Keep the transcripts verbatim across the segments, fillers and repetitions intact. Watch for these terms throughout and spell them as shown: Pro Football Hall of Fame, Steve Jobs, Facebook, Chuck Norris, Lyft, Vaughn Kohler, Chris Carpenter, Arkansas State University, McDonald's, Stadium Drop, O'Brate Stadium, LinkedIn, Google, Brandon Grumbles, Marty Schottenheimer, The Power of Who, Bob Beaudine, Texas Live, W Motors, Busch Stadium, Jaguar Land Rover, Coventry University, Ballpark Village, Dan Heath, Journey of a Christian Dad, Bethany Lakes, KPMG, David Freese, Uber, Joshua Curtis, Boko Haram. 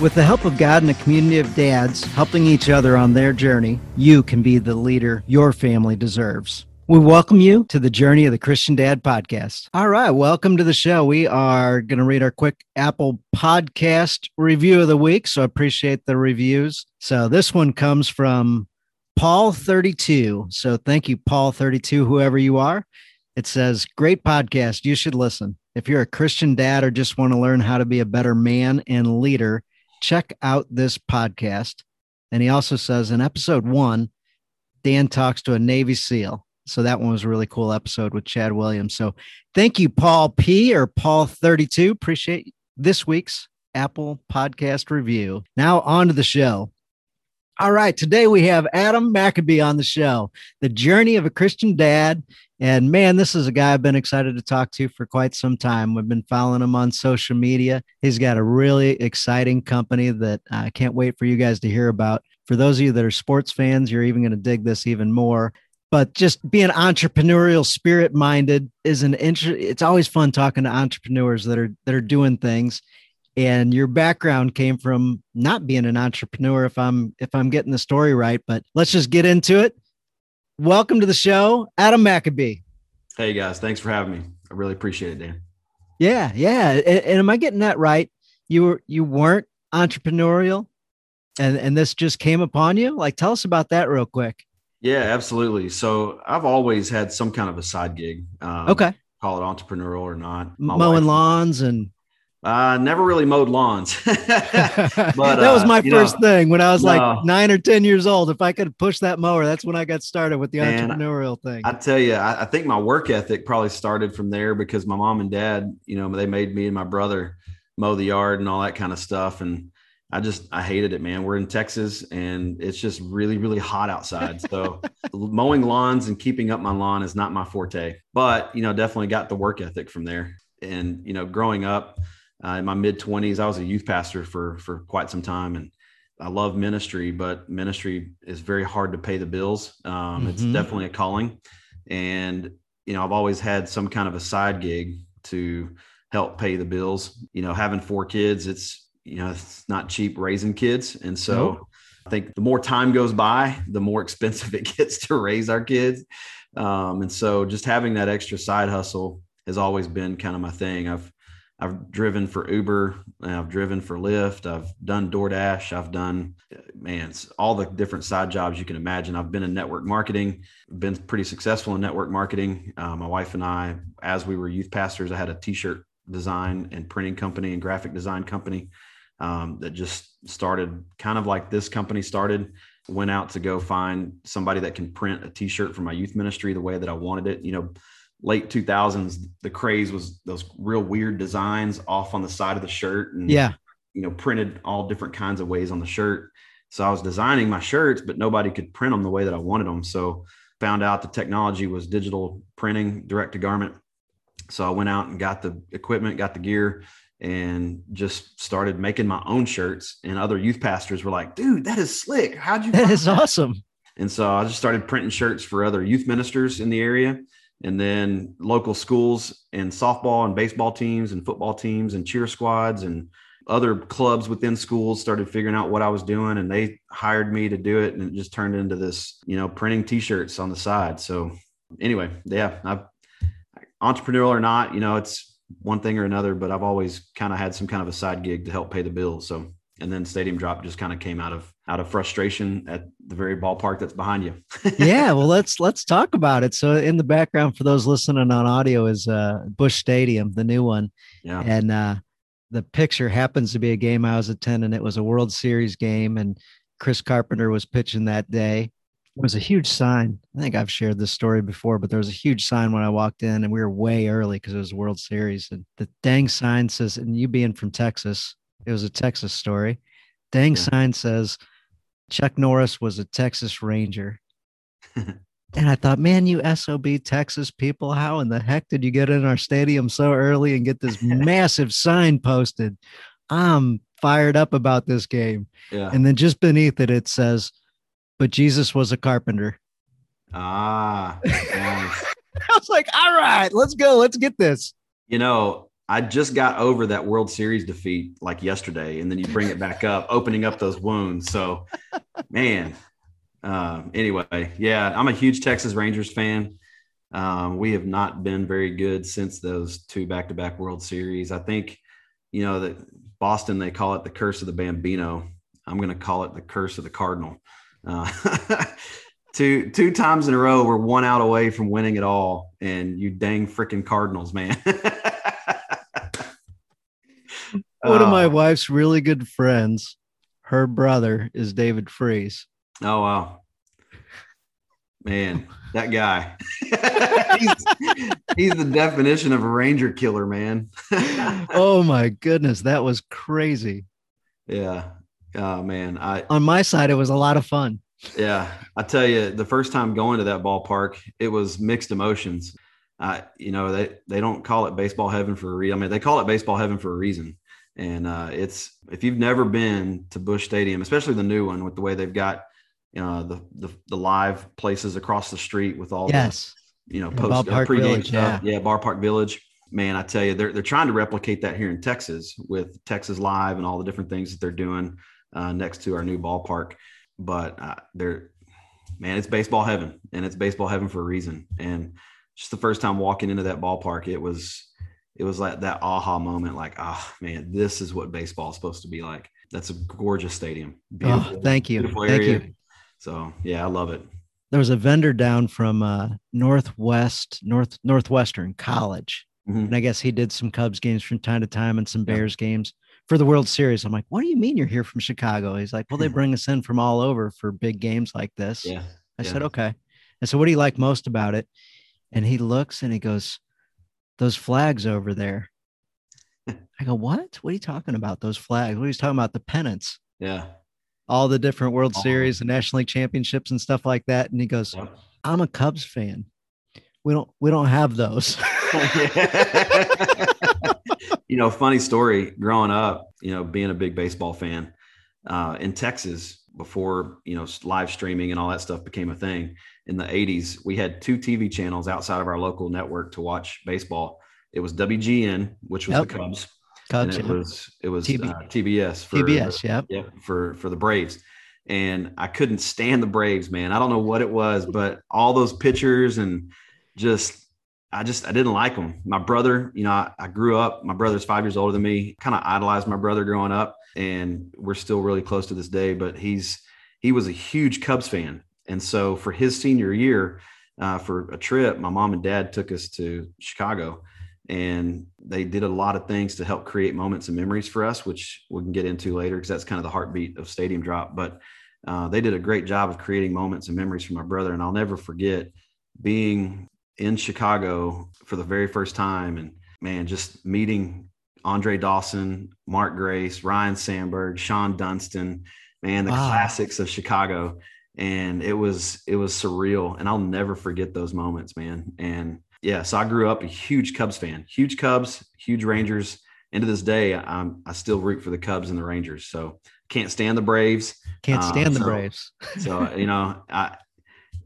With the help of God and a community of dads helping each other on their journey, you can be the leader your family deserves. We welcome you to the Journey of the Christian Dad podcast. All right, welcome to the show. We are going to read our quick Apple podcast review of the week, so I appreciate the reviews. So this one comes from Paul thirty-two. So thank you, Paul thirty-two, whoever you are. It says, great podcast. You should listen. If you're a Christian dad or just want to learn how to be a better man and leader, check out this podcast. And he also says in episode one, Dan talks to a Navy SEAL. So that one was a really cool episode with Chad Williams. So thank you, Paul P or Paul thirty-two. Appreciate this week's Apple podcast review. Now on to the show. All right. Today we have Adam McAbee on the show, The Journey of a Christian Dad. And man, this is a guy I've been excited to talk to for quite some time. We've been following him on social media. He's got a really exciting company that I can't wait for you guys to hear about. For those of you that are sports fans, you're even going to dig this even more. But just being entrepreneurial, spirit-minded is an interest. It's always fun talking to entrepreneurs that are that are doing things. And your background came from not being an entrepreneur, if I'm if I'm getting the story right. But let's just get into it. Welcome to the show, Adam McAbee. Hey guys, thanks for having me. I really appreciate it, Dan. Yeah, yeah. And, and am I getting that right? You were you weren't entrepreneurial, and and this just came upon you. Like, tell us about that real quick. Yeah, absolutely. So I've always had some kind of a side gig. Um, okay, call it entrepreneurial or not. My Mowing wife, lawns and. I uh, never really mowed lawns, but that was my uh, first know, thing when I was no, like nine or ten years old. If I could push that mower, that's when I got started with the entrepreneurial I, thing. I tell you, I, I think my work ethic probably started from there because my mom and dad, you know, they made me and my brother mow the yard and all that kind of stuff. And I just, I hated it, man. We're in Texas and it's just really, really hot outside. So mowing lawns and keeping up my lawn is not my forte, but, you know, definitely got the work ethic from there. And, you know, growing up, Uh, in my mid twenties, I was a youth pastor for for quite some time, and I love ministry, but ministry is very hard to pay the bills. Um, mm-hmm. It's definitely a calling, and you know I've always had some kind of a side gig to help pay the bills. You know, having four kids, it's you know it's not cheap raising kids, and so nope. I think the more time goes by, the more expensive it gets to raise our kids, um, and so just having that extra side hustle has always been kind of my thing. I've I've driven for Uber, I've driven for Lyft, I've done DoorDash, I've done, man, it's all the different side jobs you can imagine. I've been in network marketing, been pretty successful in network marketing. Uh, my wife and I, as we were youth pastors, I had a t-shirt design and printing company and graphic design company um, that just started kind of like this company started, went out to go find somebody that can print a t-shirt for my youth ministry the way that I wanted it, you know. Late two thousands, the craze was those real weird designs off on the side of the shirt and, yeah. you know, printed all different kinds of ways on the shirt. So I was designing my shirts, but nobody could print them the way that I wanted them. So found out the technology was digital printing, direct to garment. So I went out and got the equipment, got the gear, and just started making my own shirts. And other youth pastors were like, dude, that is slick. How'd you? That is that? Awesome. And so I just started printing shirts for other youth ministers in the area. And then local schools and softball and baseball teams and football teams and cheer squads and other clubs within schools started figuring out what I was doing. And they hired me to do it. And it just turned into this, you know, printing t-shirts on the side. So anyway, yeah, I've, entrepreneurial or not, you know, it's one thing or another, but I've always kind of had some kind of a side gig to help pay the bills. So, and then Stadium Drop just kind of came out of out of frustration at the very ballpark that's behind you. Yeah, well, let's let's talk about it. So in the background for those listening on audio is uh, Busch Stadium, the new one. Yeah. And uh, the picture happens to be a game I was attending. It was a World Series game, and Chris Carpenter was pitching that day. There was a huge sign. I think I've shared this story before, but there was a huge sign when I walked in, and we were way early because it was World Series. And the dang sign says, and you being from Texas, it was a Texas story. Dang yeah. Sign says, Chuck Norris was a Texas Ranger. And I thought, man, you S O B Texas people, how in the heck did you get in our stadium so early and get this massive sign posted? I'm fired up about this game. Yeah. And then just beneath it, it says, but Jesus was a carpenter. Ah, nice. I was like, all right, let's go. Let's get this. You know, I just got over that World Series defeat like yesterday, and then you bring it back up, opening up those wounds. So, man. Um, anyway, yeah, I'm a huge Texas Rangers fan. Um, we have not been very good since those two back-to-back World Series. I think, you know, that Boston, they call it the curse of the Bambino. I'm going to call it the curse of the Cardinal. Uh, two, two times in a row, we're one out away from winning it all. And you dang freaking Cardinals, man. One of my wife's really good friends, her brother is David Freese. Oh, wow. Man, that guy. he's, he's the definition of a Ranger killer, man. Oh, my goodness. That was crazy. Yeah. Oh, man. I On my side, it was a lot of fun. Yeah. I tell you, the first time going to that ballpark, it was mixed emotions. Uh, you know, they, they don't call it baseball heaven for a reason. I mean, they call it baseball heaven for a reason. And uh, it's if you've never been to Busch Stadium, especially the new one with the way they've got Uh, the, the the live places across the street with all yes. the, you know, post uh, pregame stuff. Yeah. yeah, Ballpark Village. Man, I tell you, they're they're trying to replicate that here in Texas with Texas Live and all the different things that they're doing uh, next to our new ballpark. But uh, they're, man, it's baseball heaven, and it's baseball heaven for a reason. And just the first time walking into that ballpark, it was it was like that aha moment, like, ah, oh, man, this is what baseball is supposed to be like. That's a gorgeous stadium. Beautiful, oh, thank you, beautiful area. Thank you. So, yeah, I love it. There was a vendor down from uh, Northwest, North Northwestern College. Mm-hmm. And I guess he did some Cubs games from time to time and some yeah. Bears games for the World Series. I'm like, what do you mean you're here from Chicago? He's like, well, they bring us in from all over for big games like this. Yeah. I yeah. said, okay. And so what do you like most about it? And he looks and he goes, those flags over there. I go, what? What are you talking about? Those flags? What are you talking about? The pennants. Yeah. All the different World Series and National League championships and stuff like that. And he goes, I'm a Cubs fan. We don't, we don't have those. You know, funny story growing up, you know, being a big baseball fan uh, in Texas before, you know, live streaming and all that stuff became a thing in the eighties, we had two T V channels outside of our local network to watch baseball. It was W G N, which was yep. the Cubs. Cubs, and it yeah. was it was T B S, uh, T B S for T B S, yeah, yeah, for for the Braves, and I couldn't stand the Braves, man. I don't know what it was, but all those pitchers and just I just I didn't like them. My brother, you know, I, I grew up. My brother's five years older than me. Kind of idolized my brother growing up, and we're still really close to this day. But he's he was a huge Cubs fan, and so for his senior year, uh, for a trip, my mom and dad took us to Chicago. And they did a lot of things to help create moments and memories for us, which we can get into later because that's kind of the heartbeat of Stadium Drop. But uh, they did a great job of creating moments and memories for my brother. And I'll never forget being in Chicago for the very first time. And, man, just meeting Andre Dawson, Mark Grace, Ryne Sandberg, Shawon Dunston, man, the wow. classics of Chicago. And it was it was surreal. And I'll never forget those moments, man. And yeah, so I grew up a huge Cubs fan, huge Cubs, huge Rangers. And to this day, I'm, I still root for the Cubs and the Rangers. So can't stand the Braves. Can't stand um, so, the Braves. So, you know, I,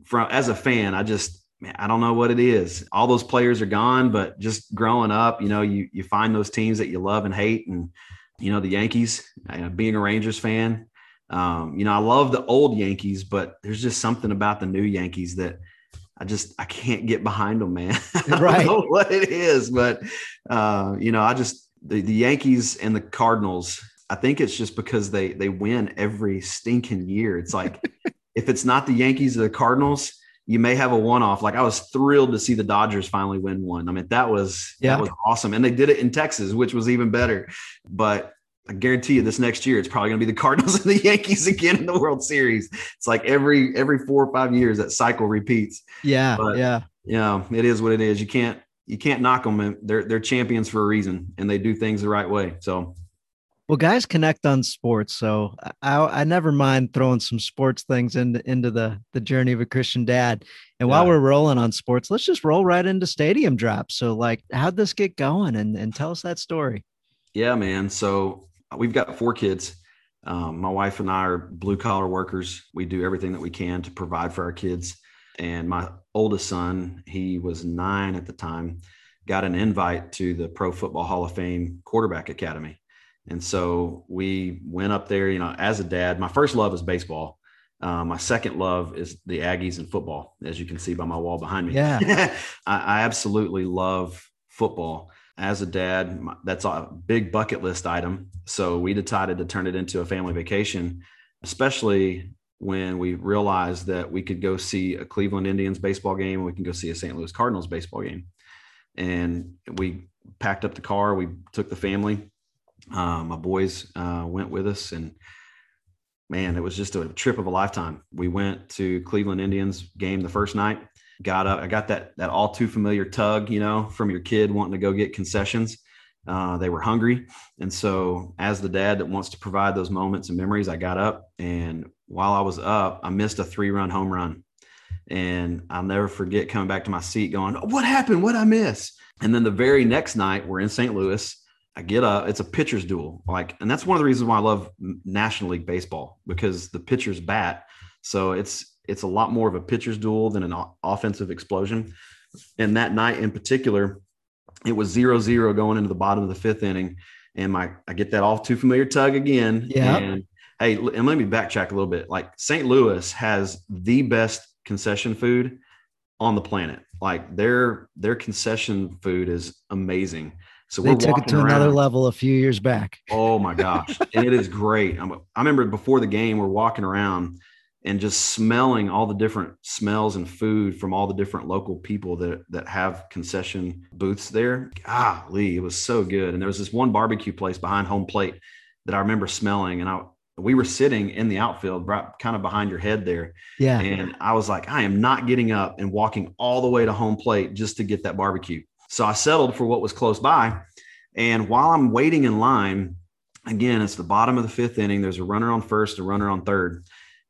from as a fan, I just, man, I don't know what it is. All those players are gone, but just growing up, you know, you, you find those teams that you love and hate. And, you know, the Yankees, you know, being a Rangers fan, um, you know, I love the old Yankees, but there's just something about the new Yankees that I just, I can't get behind them, man. I right. don't know what it is, but, uh, you know, I just, the, the Yankees and the Cardinals, I think it's just because they, they win every stinking year. It's like, if it's not the Yankees or the Cardinals, you may have a one-off. Like I was thrilled to see the Dodgers finally win one. I mean, that was, yeah. that was awesome. And they did it in Texas, which was even better, but I guarantee you this next year, it's probably going to be the Cardinals and the Yankees again in the World Series. It's like every every four or five years that cycle repeats. Yeah, but, yeah. You know, it is what it is. You can't you can't knock them. They're they're champions for a reason, and they do things the right way. So, Well, guys connect on sports, so I, I never mind throwing some sports things into into the the journey of a Christian dad. And yeah. while we're rolling on sports, let's just roll right into Stadium Drop. So, like, how'd this get going? And and tell us that story. Yeah, man. So we've got four kids. Um, my wife and I are blue collar workers. We do everything that we can to provide for our kids. And my oldest son, he was nine at the time, got an invite to the Pro Football Hall of Fame Quarterback Academy. And so we went up there, you know, as a dad. My first love is baseball. Um, my second love is the Aggies and football, as you can see by my wall behind me. Yeah, I, I absolutely love football. As a dad, my, that's a big bucket list item. So we decided to turn it into a family vacation, especially when we realized that we could go see a Cleveland Indians baseball game, and we can go see a Saint Louis Cardinals baseball game. And we packed up the car. We took the family. Um, my boys uh, went with us, and man, it was just a trip of a lifetime. We went to Cleveland Indians game the first night, got up. I got that, that all too familiar tug, you know, from your kid wanting to go get concessions. Uh, they were hungry. And so as the dad that wants to provide those moments and memories, I got up, and while I was up, I missed a three run home run. And I'll never forget coming back to my seat going, what happened? What'd I miss? And then the very next night we're in Saint Louis. I get up, it's a pitcher's duel. Like, and that's one of the reasons why I love National League baseball, because the pitchers bat. So it's, it's a lot more of a pitcher's duel than an offensive explosion. And that night in particular, it was zero, zero going into the bottom of the fifth inning. And my, I get that all too familiar tug again. Yeah. And hey, and let me backtrack a little bit. Like, Saint Louis has the best concession food on the planet. Like, their, their concession food is amazing. So they took it to around. another level a few years back. Oh my gosh. And it is great. I'm, I remember before the game, we're walking around and just smelling all the different smells and food from all the different local people that, that have concession booths there. Golly, it was so good. And there was this one barbecue place behind home plate that I remember smelling. And I, we were sitting in the outfield, right kind of behind your head there. Yeah. And I was like, I am not getting up and walking all the way to home plate just to get that barbecue. So I settled for what was close by. And while I'm waiting in line, again, it's the bottom of the fifth inning. There's a runner on first, a runner on third.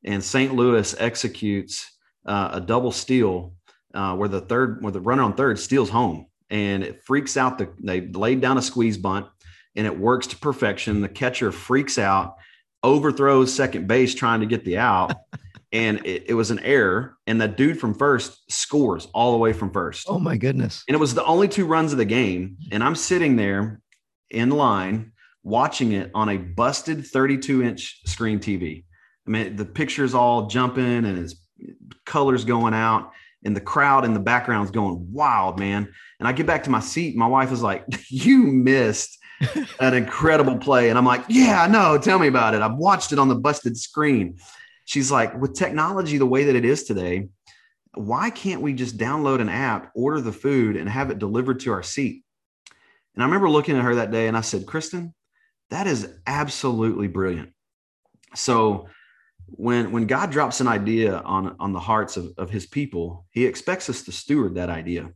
And Saint Louis executes uh, a double steal uh, where the third, where the runner on third steals home. And it freaks out. The, they laid down a squeeze bunt, and it works to perfection. The catcher freaks out, overthrows second base trying to get the out. And it, it was an error, and that dude from first scores all the way from first. Oh my goodness. And it was the only two runs of the game. And I'm sitting there in line watching it on a busted thirty-two inch screen T V. I mean, the picture's all jumping and his colors going out, and the crowd in the background's going wild, man. And I get back to my seat. My wife is like, you missed an incredible play. And I'm like, yeah, I know. Tell me about it. I've watched it on the busted screen. She's like, with technology the way that it is today, why can't we just download an app, order the food, and have it delivered to our seat? And I remember looking at her that day, and I said, Kristen, that is absolutely brilliant. So when when God drops an idea on, on the hearts of, of his people, he expects us to steward that idea.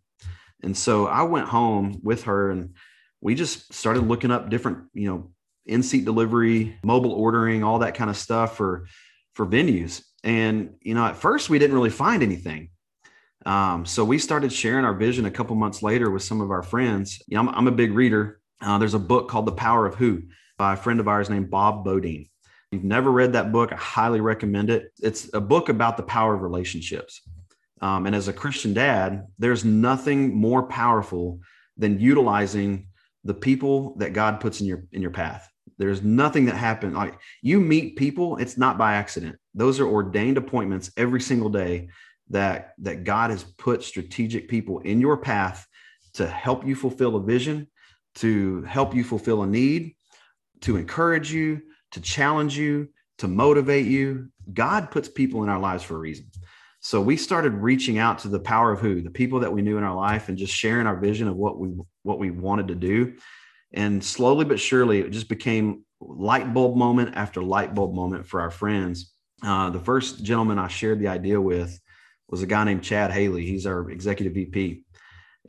And so I went home with her, and we just started looking up different, you know, in-seat delivery, mobile ordering, all that kind of stuff for for venues. And, you know, at first we didn't really find anything. Um, so we started sharing our vision a couple months later with some of our friends. You know, I'm, I'm a big reader. Uh, there's a book called The Power of Who by a friend of ours named Bob Beaudine. If you've never read that book, I highly recommend it. It's a book about the power of relationships. Um, and as a Christian dad, there's nothing more powerful than utilizing the people that God puts in your, in your path. There's nothing that happened. Like, you meet people, it's not by accident. Those are ordained appointments every single day that, that God has put strategic people in your path to help you fulfill a vision, to help you fulfill a need, to encourage you, to challenge you, to motivate you. God puts people in our lives for a reason. So we started reaching out to the power of who, the people that we knew in our life, and just sharing our vision of what we, what we wanted to do. And slowly but surely, it just became light bulb moment after light bulb moment for our friends. Uh, the first gentleman I shared the idea with was a guy named Chad Haley. He's our executive V P.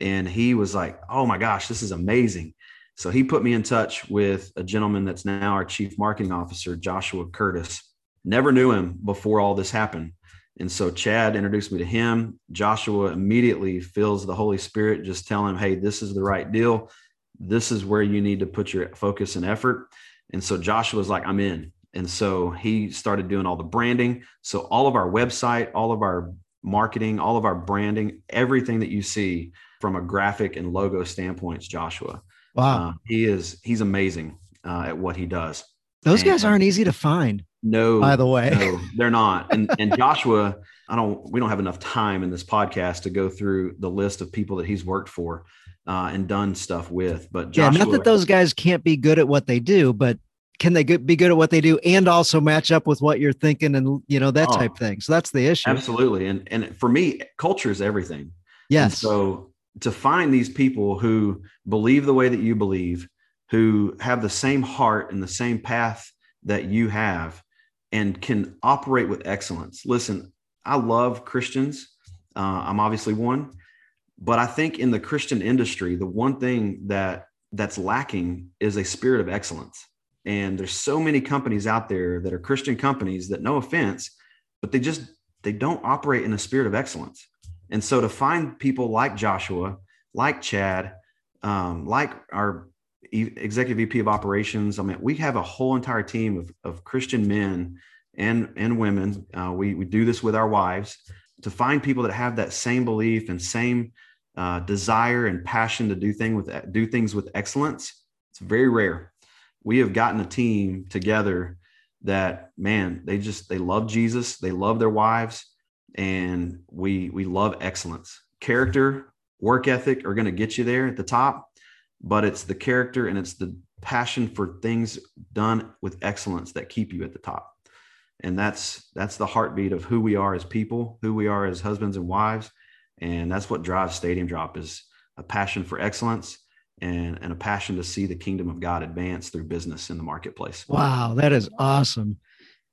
And he was like, oh my gosh, this is amazing. So he put me in touch with a gentleman that's now our chief marketing officer, Joshua Curtis. Never knew him before all this happened. And so Chad introduced me to him. Joshua immediately feels the Holy Spirit just telling him, hey, this is the right deal. This is where you need to put your focus and effort. And so Joshua's like, I'm in. And so he started doing all the branding. So all of our website, all of our marketing, all of our branding, everything that you see from a graphic and logo standpoint is Joshua. Wow. Uh, he is, he's amazing uh, at what he does. Those and, guys aren't easy to find. No, by the way, no, they're not. And and Joshua, I don't, we don't have enough time in this podcast to go through the list of people that he's worked for uh, and done stuff with, but Joshua, yeah, not that those guys can't be good at what they do, but can they be good at what they do and also match up with what you're thinking and, you know, that oh, type of thing. So that's the issue. Absolutely. And, and for me, culture is everything. Yes. And so to find these people who believe the way that you believe, who have the same heart and the same path that you have, and can operate with excellence. Listen, I love Christians. Uh, I'm obviously one, but I think in the Christian industry, the one thing that that's lacking is a spirit of excellence. And there's so many companies out there that are Christian companies that, no offense, but they just, they don't operate in a spirit of excellence. And so to find people like Joshua, like Chad, um, like our executive V P of operations. I mean, we have a whole entire team of, of Christian men and, and women. Uh, we, we do this with our wives to find people that have that same belief and same uh, desire and passion to do thing with, do things with excellence. It's very rare. We have gotten a team together that, man, they just, they love Jesus. They love their wives. And we, we love excellence. Character, work ethic are going to get you there at the top. But it's the character and it's the passion for things done with excellence that keep you at the top. And that's that's the heartbeat of who we are as people, who we are as husbands and wives. And that's what drives Stadium Drop, is a passion for excellence and, and a passion to see the kingdom of God advance through business in the marketplace. Wow, that is awesome.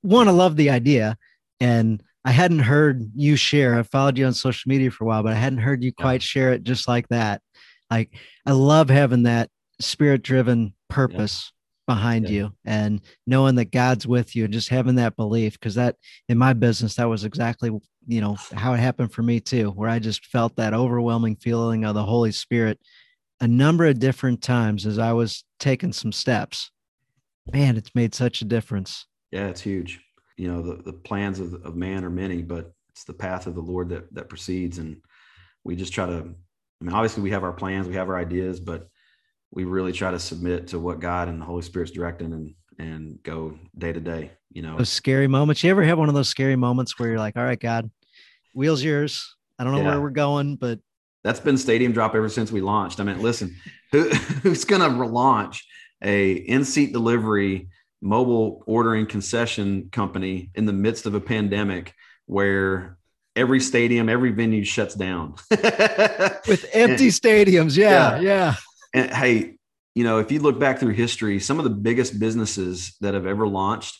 One, I love the idea. And I hadn't heard you share. I followed you on social media for a while, but I hadn't heard you quite yeah. share it just like that. Like, I love having that spirit-driven purpose yeah. behind yeah. you and knowing that God's with you and just having that belief, because that in my business, that was exactly, you know, how it happened for me too, where I just felt that overwhelming feeling of the Holy Spirit a number of different times as I was taking some steps. Man, it's made such a difference. Yeah, it's huge. You know, the, the plans of, of man are many, but it's the path of the Lord that, that proceeds. And we just try to, I mean, obviously we have our plans, we have our ideas, but we really try to submit to what God and the Holy Spirit's directing and, and go day to day, you know. Those scary moments. You ever have one of those scary moments where you're like, all right, God, wheel's yours. I don't know yeah. where we're going, but. That's been Stadium Drop ever since we launched. I mean, listen, who, who's going to relaunch a in-seat delivery mobile ordering concession company in the midst of a pandemic where every stadium, every venue shuts down with empty and, stadiums. Yeah. Yeah. yeah. And hey, you know, if you look back through history, some of the biggest businesses that have ever launched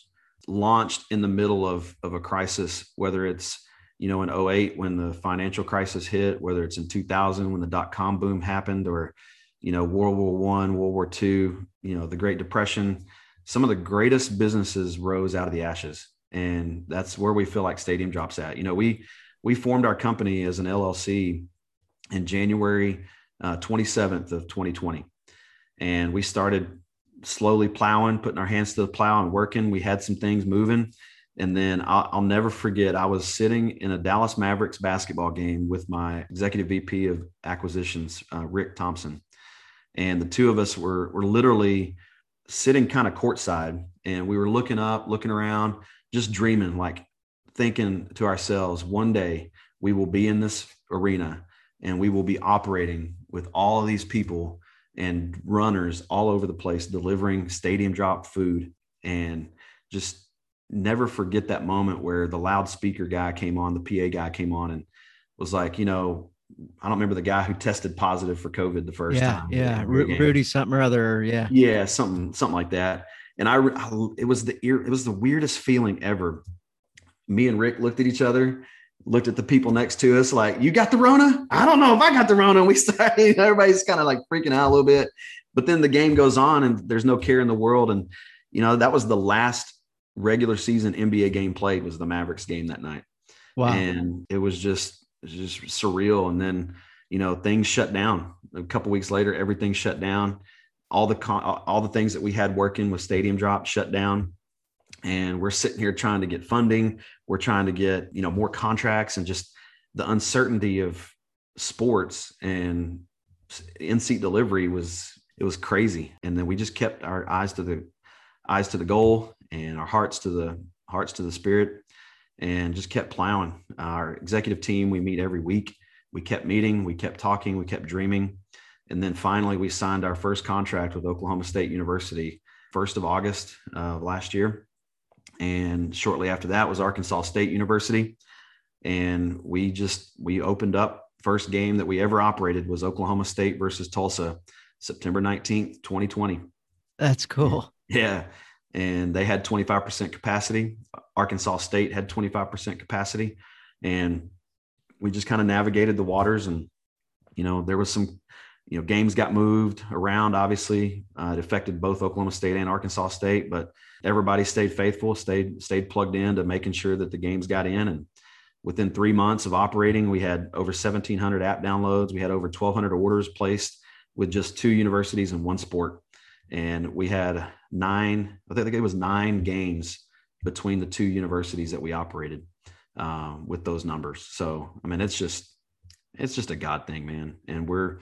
launched in the middle of, of a crisis, whether it's, you know, in oh eight when the financial crisis hit, whether it's in two thousand when the dot-com boom happened, or, you know, World War One, World War Two, you know, the Great Depression, some of the greatest businesses rose out of the ashes. And that's where we feel like Stadium Drop's at. You know, we, We formed our company as an L L C in January uh, twenty-seventh of twenty twenty. And we started slowly plowing, putting our hands to the plow and working. We had some things moving. And then I'll, I'll never forget, I was sitting in a Dallas Mavericks basketball game with my executive V P of acquisitions, uh, Rick Thompson. And the two of us were, were literally sitting kind of courtside, and we were looking up, looking around, just dreaming, like, thinking to ourselves, one day we will be in this arena and we will be operating with all of these people and runners all over the place, delivering Stadium Drop food. And just never forget that moment where the loudspeaker guy came on, the P A guy came on and was like, you know, I don't remember the guy who tested positive for COVID the first yeah, time. Yeah. Ru- Rudy something or other. Yeah. Yeah. Something, something like that. And I, I it was the it was the weirdest feeling ever. Me and Rick looked at each other, looked at the people next to us like, you got the Rona? I don't know if I got the Rona. And we started, you know, everybody's kind of like freaking out a little bit. But then the game goes on and there's no care in the world. And, you know, that was the last regular season N B A game played, was the Mavericks game that night. Wow. And it was just, it was just surreal. And then, you know, things shut down a couple weeks later, everything shut down. All the, con- all the things that we had working with Stadium Drop shut down. And we're sitting here trying to get funding. We're trying to get, you know, more contracts, and just the uncertainty of sports and in-seat delivery was, it was crazy. And then we just kept our eyes to the eyes to the goal and our hearts to the hearts to the spirit, and just kept plowing. Our executive team, we meet every week. We kept meeting, we kept talking, we kept dreaming. And then finally we signed our first contract with Oklahoma State University, first of August of last year. And shortly after that was Arkansas State University. And we just, we opened up, first game that we ever operated was Oklahoma State versus Tulsa, September nineteenth, twenty twenty. That's cool. Yeah. And they had twenty-five percent capacity. Arkansas State had twenty-five percent capacity. And we just kind of navigated the waters. And, you know, there was some, you know, games got moved around, obviously. Uh, it affected both Oklahoma State and Arkansas State, but everybody stayed faithful, stayed, stayed plugged in to making sure that the games got in. And within three months of operating, we had over seventeen hundred app downloads. We had over twelve hundred orders placed with just two universities and one sport. And we had nine, I think it was nine games between the two universities that we operated um, with those numbers. So, I mean, it's just, it's just a God thing, man. And we're,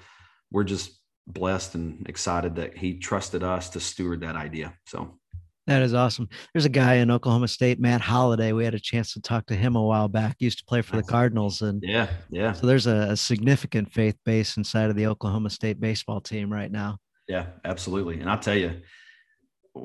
we're just blessed and excited that he trusted us to steward that idea. So that is awesome. There's a guy in Oklahoma State, Matt Holliday. We had a chance to talk to him a while back. He used to play for the Cardinals. And yeah, yeah. So there's a, a significant faith base inside of the Oklahoma State baseball team right now. Yeah, absolutely. And I'll tell you,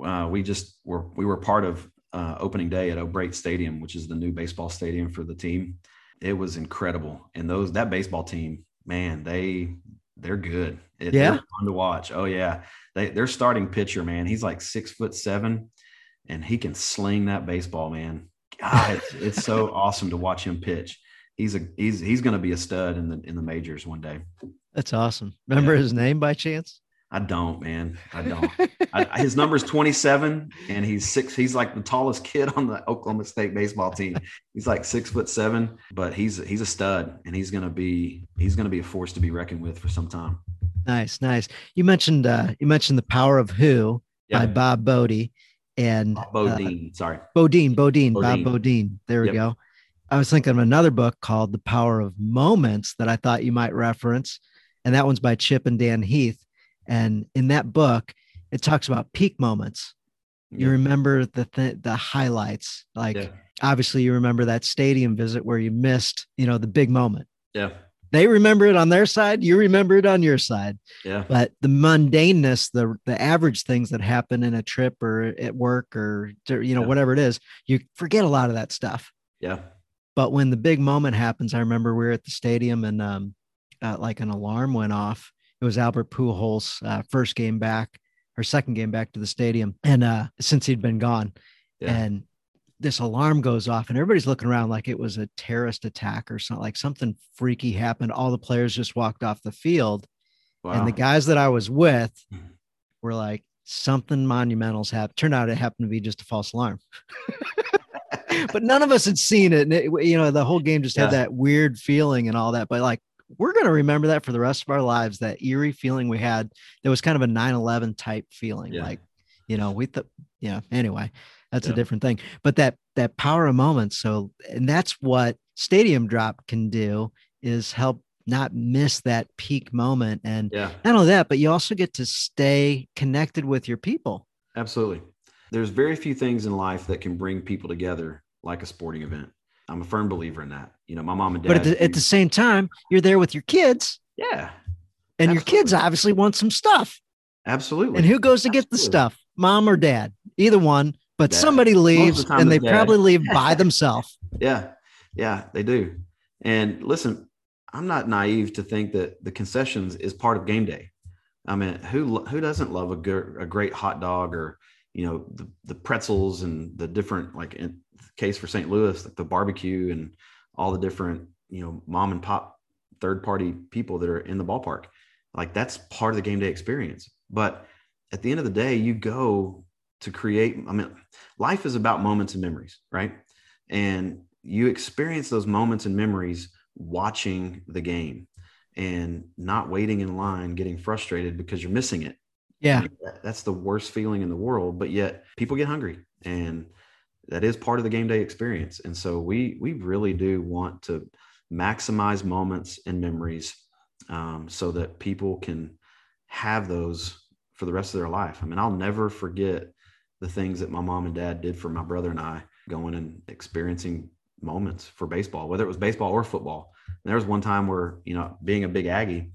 uh, we just were, we were part of uh, opening day at O'Brate Stadium, which is the new baseball stadium for the team. It was incredible. And those, that baseball team, man, they, they're good. It, yeah. They're fun to watch. Oh yeah. They, their starting pitcher, man, he's like six foot seven and he can sling that baseball, man. God, it's, it's so awesome to watch him pitch. He's a, he's, he's going to be a stud in the, in the majors one day. That's awesome. Remember yeah. his name by chance? I don't, man. I don't. I, his number's twenty-seven, and he's six. He's like the tallest kid on the Oklahoma State baseball team. He's like six foot seven, but he's he's a stud, and he's gonna be he's gonna be a force to be reckoned with for some time. Nice, nice. You mentioned uh, you mentioned The Power of Who yep. by Bob Beaudine and Bob Beaudine. Uh, sorry, Beaudine, Beaudine, Bob Beaudine. There we yep. go. I was thinking of another book called The Power of Moments that I thought you might reference, and that one's by Chip and Dan Heath. And in that book, it talks about peak moments. You yeah. remember the th- the highlights, like yeah. obviously you remember that stadium visit where you missed, you know, the big moment. Yeah, they remember it on their side. You remember it on your side. Yeah, but the mundaneness, the the average things that happen in a trip or at work or you know yeah. whatever it is, you forget a lot of that stuff. Yeah, but when the big moment happens, I remember we were at the stadium and um, uh, like an alarm went off. It was Albert Pujols' uh, first game back or second game back to the stadium. And uh, since he'd been gone yeah. and this alarm goes off and everybody's looking around like it was a terrorist attack or something, like something freaky happened. All the players just walked off the field. Wow. And the guys that I was with were like, something monumental's happened. Turned out it happened to be just a false alarm, but none of us had seen it. And it, you know, the whole game just yeah. had that weird feeling and all that, but like, we're going to remember that for the rest of our lives, that eerie feeling we had. That was kind of a nine eleven type feeling. Yeah. Like, you know, we thought, you know, anyway, that's yeah. a different thing, but that, that power of moments. So, and that's what Stadium Drop can do, is help not miss that peak moment. And yeah. not only that, but you also get to stay connected with your people. Absolutely. There's very few things in life that can bring people together like a sporting event. I'm a firm believer in that. You know, my mom and dad. But at the, at the same time, you're there with your kids. Yeah. And absolutely. Your kids obviously want some stuff. Absolutely. And who goes to absolutely. Get the stuff? Mom or dad? Either one. But dad. Somebody leaves the and they dad. Probably leave by themselves. Yeah. Yeah, they do. And listen, I'm not naive to think that the concessions is part of game day. I mean, who who doesn't love a, good, a great hot dog or, you know, the, the pretzels and the different, like in the case for Saint Louis, like the barbecue and all the different, you know, mom and pop third party people that are in the ballpark. Like, that's part of the game day experience. But at the end of the day, you go to create, I mean, life is about moments and memories, right? And you experience those moments and memories watching the game and not waiting in line, getting frustrated because you're missing it. Yeah. That's the worst feeling in the world, but yet people get hungry, and that is part of the game day experience. And so we, we really do want to maximize moments and memories um, so that people can have those for the rest of their life. I mean, I'll never forget the things that my mom and dad did for my brother and I, going and experiencing moments for baseball, whether it was baseball or football. And there was one time where, you know, being a big Aggie,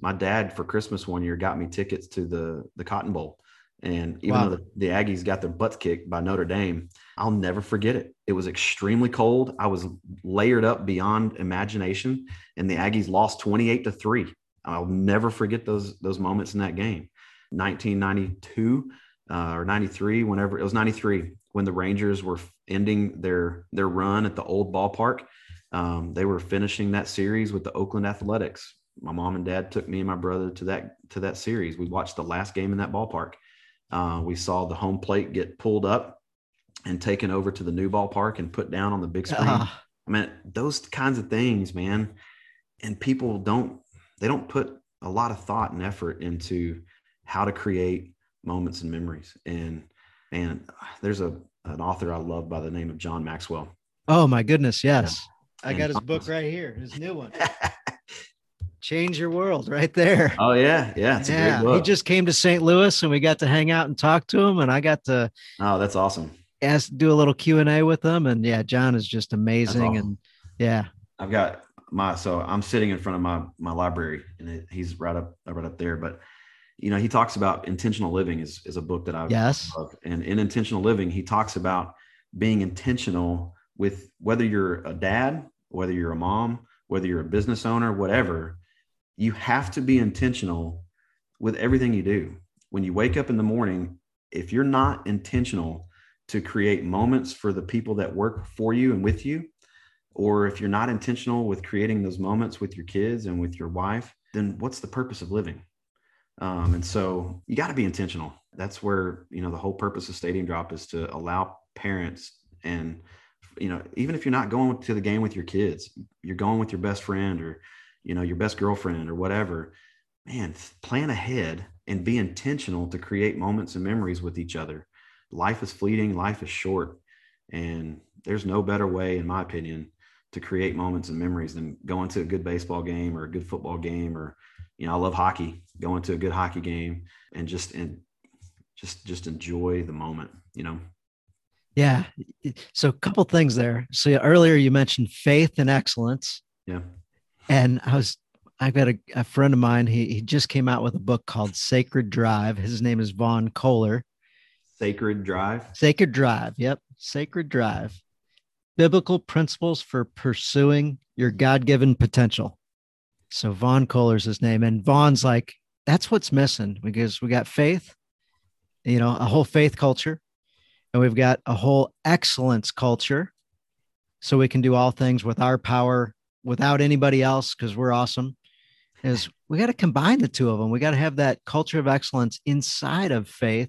my dad for Christmas one year got me tickets to the, the Cotton Bowl. And even wow. though the, the Aggies got their butts kicked by Notre Dame, I'll never forget it. It was extremely cold. I was layered up beyond imagination, and the Aggies lost twenty-eight to three. I'll never forget those, those moments in that game. nineteen ninety-two uh, or ninety-three, whenever it was ninety-three, when the Rangers were ending their, their run at the old ballpark. Um, they were finishing that series with the Oakland Athletics. My mom and dad took me and my brother to that, to that series. We watched the last game in that ballpark. Uh, we saw the home plate get pulled up and taken over to the new ballpark and put down on the big screen. Uh, I mean, those kinds of things, man. And people don't, they don't put a lot of thought and effort into how to create moments and memories. And, and there's a, an author I love by the name of John Maxwell. Oh my goodness. Yes. Yeah. I got his book right here. His new one. Change Your World, right there. Oh yeah, yeah, it's yeah. a great book. He just came to Saint Louis, and we got to hang out and talk to him, and I got to oh, that's awesome. Ask, do a little Q and A with him, and yeah, John is just amazing, awesome. and yeah, I've got my so I'm sitting in front of my my library, and it, he's right up right up there. But you know, he talks about Intentional Living is is a book that I yes, love. And in Intentional Living, he talks about being intentional with whether you're a dad, whether you're a mom, whether you're a business owner, whatever. You have to be intentional with everything you do. When you wake up in the morning, if you're not intentional to create moments for the people that work for you and with you, or if you're not intentional with creating those moments with your kids and with your wife, then what's the purpose of living? Um, and so you got to be intentional. That's where, you know, the whole purpose of Stadium Drop is to allow parents, and, you know, even if you're not going to the game with your kids, you're going with your best friend or, you know, your best girlfriend or whatever, man, plan ahead and be intentional to create moments and memories with each other. Life is fleeting. Life is short. And there's no better way, in my opinion, to create moments and memories than going to a good baseball game or a good football game, or, you know, I love hockey, going to a good hockey game and just, and just, just enjoy the moment, you know? Yeah. So a couple things there. So earlier you mentioned faith and excellence. Yeah. And I was, I've got a, a friend of mine, he, he just came out with a book called Sacred Drive. His name is Vaughn Kohler. Sacred Drive? Sacred Drive. Yep. Sacred Drive. Biblical Principles for Pursuing Your God-Given Potential. So Vaughn Kohler's his name. And Vaughn's like, that's what's missing, because we got faith, you know, a whole faith culture, and we've got a whole excellence culture. So we can do all things with our power, without anybody else, because we're awesome. Is we got to combine the two of them. We got to have that culture of excellence inside of faith,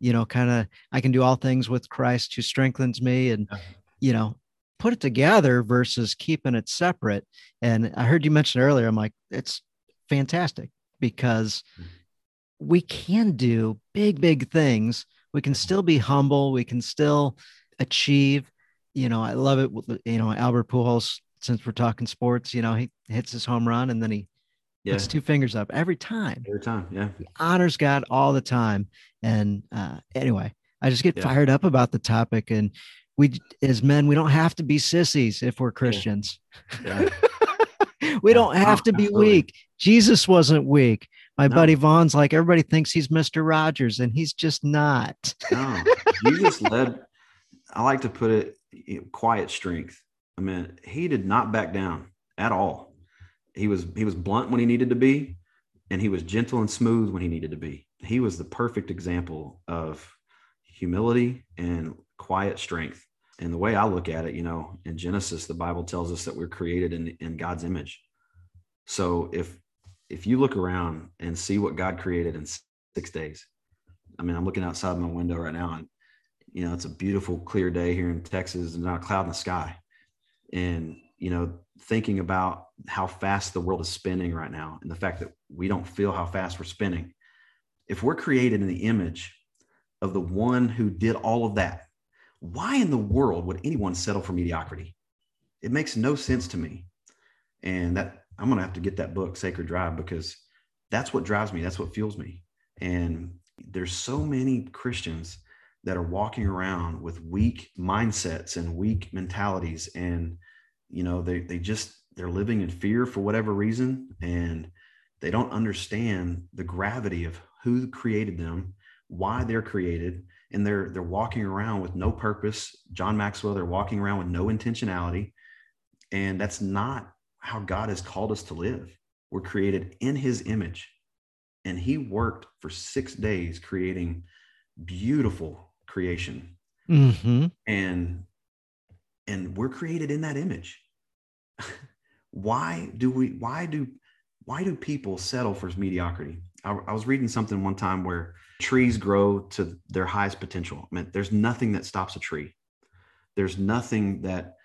you know, kind of, I can do all things with Christ who strengthens me, and, you know, put it together versus keeping it separate. And I heard you mention earlier, I'm like, it's fantastic, because we can do big, big things. We can still be humble. We can still achieve, you know, I love it. You know, Albert Pujols, since we're talking sports, you know, he hits his home run and then he yeah. puts two fingers up every time. Every time, yeah. He honors God all the time. And uh, anyway, I just get yeah. fired up about the topic. And we, as men, we don't have to be sissies if we're Christians. Yeah. Yeah. we yeah. don't have to be Absolutely. weak. Jesus wasn't weak. My no. buddy Vaughn's like, everybody thinks he's Mister Rogers, and he's just not. no, Jesus led, I like to put it, you know, quiet strength. I mean, he did not back down at all. He was he was blunt when he needed to be, and he was gentle and smooth when he needed to be. He was the perfect example of humility and quiet strength. And the way I look at it, you know, in Genesis, the Bible tells us that we're created in, in God's image. So if if you look around and see what God created in six days, I mean, I'm looking outside my window right now, and, you know, it's a beautiful, clear day here in Texas, and not a cloud in the sky. And, you know, thinking about how fast the world is spinning right now, and the fact that we don't feel how fast we're spinning. If we're created in the image of the one who did all of that, why in the world would anyone settle for mediocrity? It makes no sense to me. And that I'm going to have to get that book, Sacred Drive, because that's what drives me. That's what fuels me. And there's so many Christians that are walking around with weak mindsets and weak mentalities. And, you know, they, they just, they're living in fear for whatever reason. And they don't understand the gravity of who created them, why they're created. And they're, they're walking around with no purpose. John Maxwell, they're walking around with no intentionality. And that's not how God has called us to live. We're created in his image. And he worked for six days creating beautiful creation. Mm-hmm. And, and we're created in that image. Why do we, why do, why do people settle for mediocrity? I, I was reading something one time where trees grow to their highest potential. I mean, there's nothing that stops a tree. There's nothing that,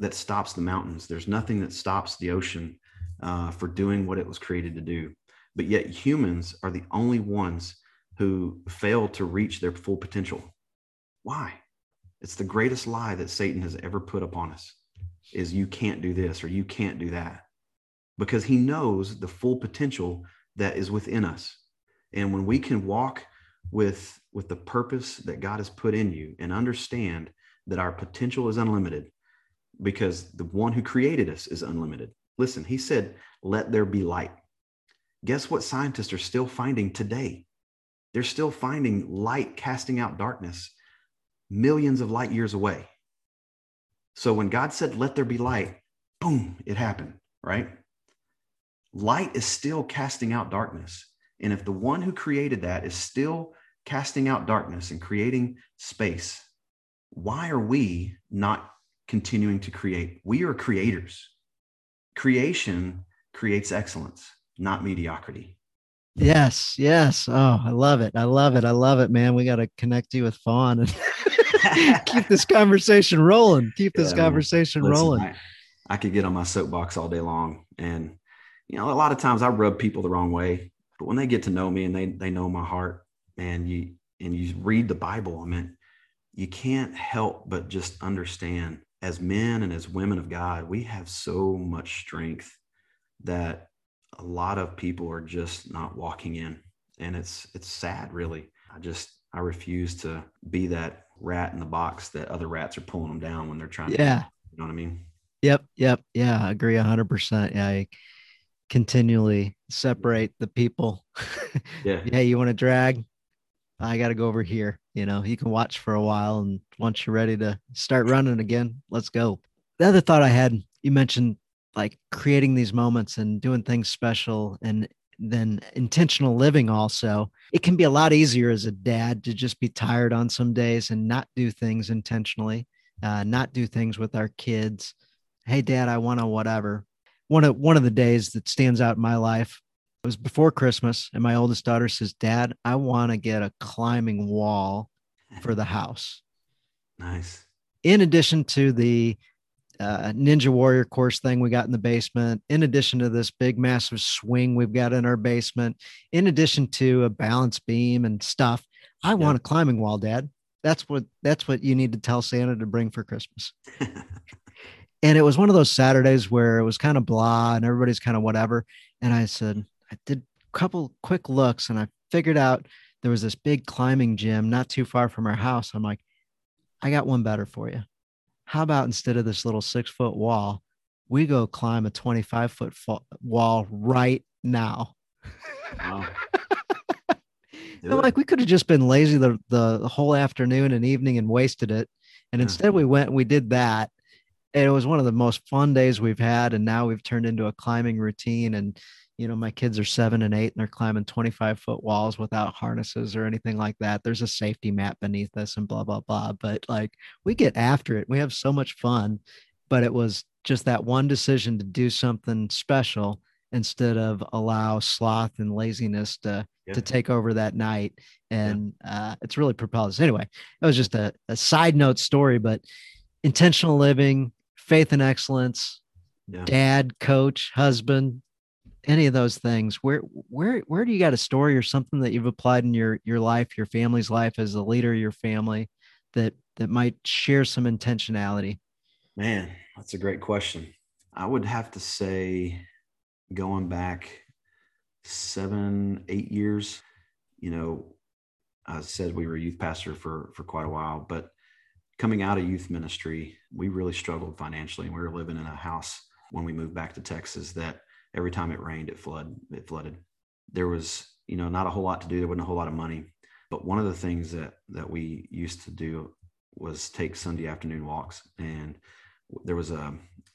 that stops the mountains. There's nothing that stops the ocean uh, for doing what it was created to do. But yet humans are the only ones who fail to reach their full potential. Why? It's the greatest lie that Satan has ever put upon us, is you can't do this or you can't do that, because he knows the full potential that is within us. And when we can walk with, with the purpose that God has put in you and understand that our potential is unlimited, because the one who created us is unlimited. Listen, he said, let there be light. Guess what scientists are still finding today? They're still finding light casting out darkness millions of light years away. So when God said, let there be light, boom, it happened, right? Light is still casting out darkness. And if the one who created that is still casting out darkness and creating space, why are we not continuing to create? We are creators. Creation creates excellence, not mediocrity. Yes. Yes. Oh, I love it. I love it. I love it, man. We got to connect you with Vaughn and keep this conversation rolling. Keep this yeah, conversation listen, rolling. I, I could get on my soapbox all day long. And, you know, a lot of times I rub people the wrong way, but when they get to know me and they, they know my heart, and you, and you read the Bible, I mean, you can't help but just understand, as men and as women of God, we have so much strength that a lot of people are just not walking in. And it's, it's sad, really. I just, I refuse to be that rat in the box that other rats are pulling them down when they're trying yeah. to, you know what I mean? Yep. Yep. Yeah. I agree a hundred percent. Yeah. I continually separate the people. Yeah. Hey, you want to drag? I got to go over here. You know, you can watch for a while, and once you're ready to start running again, let's go. The other thought I had, you mentioned like creating these moments and doing things special, and then intentional living also. It can be a lot easier as a dad to just be tired on some days and not do things intentionally, uh, not do things with our kids. Hey, Dad, I want to whatever. One of, one of the days that stands out in my life, it was before Christmas, and my oldest daughter says, Dad, I want to get a climbing wall for the house. Nice. In addition to the Uh, Ninja Warrior course thing we got in the basement, in addition to this big massive swing we've got in our basement, in addition to a balance beam and stuff, I yep. want a climbing wall, Dad. That's what, that's what you need to tell Santa to bring for Christmas. And it was one of those Saturdays where it was kind of blah and everybody's kind of whatever. And I said, I did a couple quick looks and I figured out there was this big climbing gym not too far from our house. I'm like, I got one better for you. How about instead of this little six foot wall, we go climb a twenty-five foot fo- wall right now. Wow. I'm like, we could have just been lazy the, the whole afternoon and evening and wasted it. And instead we went and we did that. And it was one of the most fun days we've had. And now we've turned into a climbing routine. And, you know, my kids are seven and eight and they're climbing twenty-five foot walls without harnesses or anything like that. There's a safety mat beneath us and blah, blah, blah. But like, we get after it. We have so much fun, but it was just that one decision to do something special instead of allow sloth and laziness to, yeah. to take over that night. And yeah. uh, it's really propelled us. Anyway, that was just a, a side note story, but intentional living, faith and excellence, yeah. dad, coach, husband, any of those things. Where, where, where do you got a story or something that you've applied in your, your life, your family's life as a leader of your family that, that might share some intentionality? Man, that's a great question. I would have to say, going back seven, eight years, you know, I said we were a youth pastor for, for quite a while, but coming out of youth ministry, we really struggled financially. And we were living in a house when we moved back to Texas that every time it rained, it flooded, it flooded. There was, you know, not a whole lot to do. There wasn't a whole lot of money. But one of the things that, that we used to do was take Sunday afternoon walks. And there was a,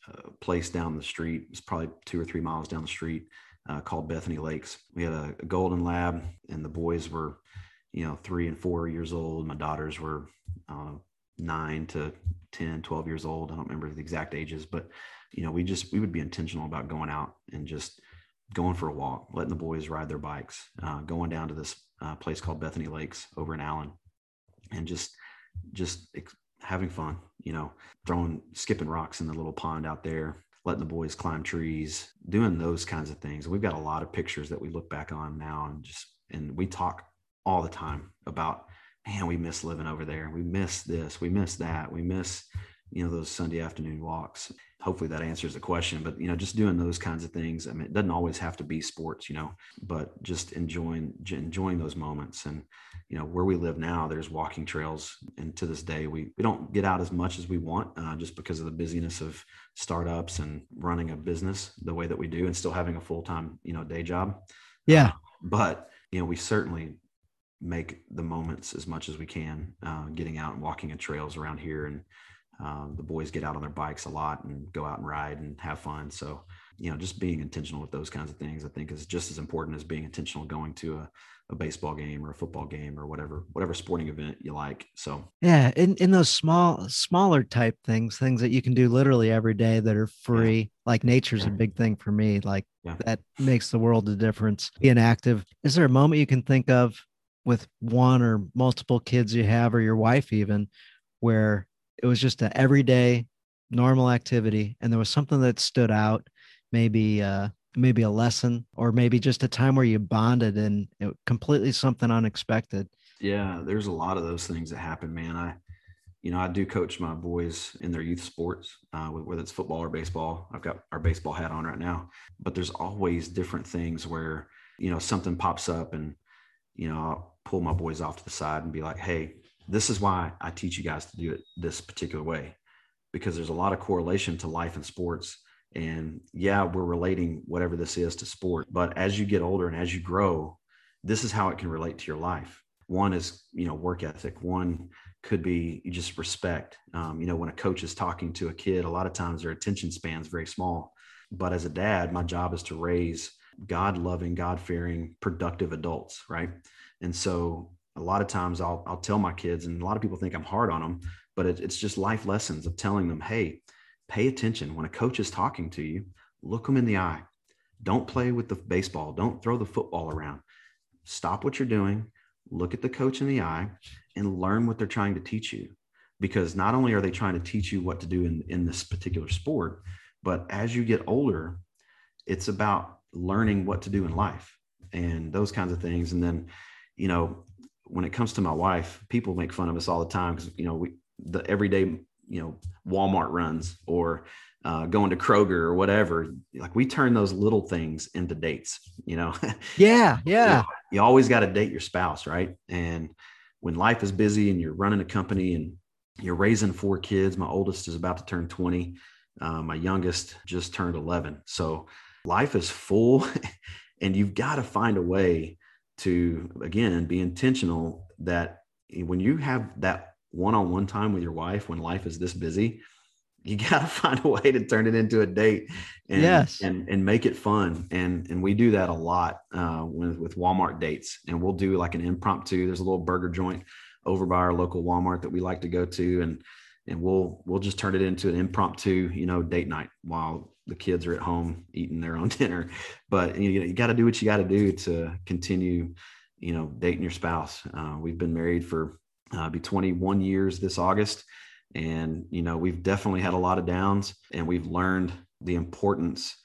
a place down the street, it's probably two or three miles down the street, uh, called Bethany Lakes. We had a, a golden lab, and the boys were, you know, three and four years old. My daughters were uh, nine to ten, twelve years old. I don't remember the exact ages, but, you know, we just, we would be intentional about going out and just going for a walk, letting the boys ride their bikes, uh, going down to this uh, place called Bethany Lakes over in Allen, and just, just ex- having fun, you know, throwing, skipping rocks in the little pond out there, letting the boys climb trees, doing those kinds of things. We've got a lot of pictures that we look back on now, and just, and we talk all the time about, man, we miss living over there. We miss this, we miss that. We miss, you know, those Sunday afternoon walks. Hopefully that answers the question, but, you know, just doing those kinds of things. I mean, it doesn't always have to be sports, you know, but just enjoying, enjoying those moments. And, you know, where we live now, there's walking trails. And to this day, we, we don't get out as much as we want, uh, just because of the busyness of startups and running a business the way that we do, and still having a full-time, you know, day job. Yeah. Uh, but, you know, we certainly make the moments as much as we can, uh, getting out and walking in trails around here. And um, the boys get out on their bikes a lot and go out and ride and have fun. So, you know, just being intentional with those kinds of things, I think, is just as important as being intentional going to a, a baseball game or a football game or whatever, whatever sporting event you like. So, yeah. In, in those small, smaller type things, things that you can do literally every day that are free, yeah. like nature's yeah. a big thing for me. Like yeah. that makes the world a difference. Being active. Is there a moment you can think of with one or multiple kids you have, or your wife even, where it was just an everyday normal activity, and there was something that stood out, maybe, uh, maybe a lesson, or maybe just a time where you bonded and it completely something unexpected? Yeah, there's a lot of those things that happen, man. I, you know, I do coach my boys in their youth sports, uh, whether it's football or baseball. I've got our baseball hat on right now, but there's always different things where, you know, something pops up, and, you know, I'll pull my boys off to the side and be like, hey, this is why I teach you guys to do it this particular way, because there's a lot of correlation to life and sports. And yeah, we're relating whatever this is to sport, but as you get older and as you grow, this is how it can relate to your life. One is, you know, work ethic. One could be you just respect. Um, you know, when a coach is talking to a kid, a lot of times their attention span is very small. But as a dad, my job is to raise God-loving, God-fearing, productive adults, right? And so a lot of times I'll, I'll tell my kids, and a lot of people think I'm hard on them, but it, it's just life lessons of telling them, hey, pay attention. When a coach is talking to you, look them in the eye. Don't play with the baseball. Don't throw the football around. Stop what you're doing. Look at the coach in the eye and learn what they're trying to teach you, because not only are they trying to teach you what to do in, in this particular sport, but as you get older, it's about learning what to do in life and those kinds of things. And then, you know, when it comes to my wife, people make fun of us all the time because, you know, we, the everyday, you know, Walmart runs or uh, going to Kroger or whatever, like we turn those little things into dates, you know? Yeah. Yeah. You know, you always got to date your spouse. Right. And when life is busy and you're running a company and you're raising four kids, my oldest is about to turn twenty. Uh, my youngest just turned eleven. So life is full and you've got to find a way to, again, be intentional that when you have that one-on-one time with your wife, when life is this busy, you got to find a way to turn it into a date and, yes. and, and make it fun. And, and we do that a lot uh, with, with Walmart dates, and we'll do like an impromptu, there's a little burger joint over by our local Walmart that we like to go to. And, and we'll, we'll just turn it into an impromptu, you know, date night while the kids are at home eating their own dinner. But you know, you got to do what you got to do to continue, you know, dating your spouse. Uh, we've been married for uh, be twenty-one years this August. And, you know, we've definitely had a lot of downs, and we've learned the importance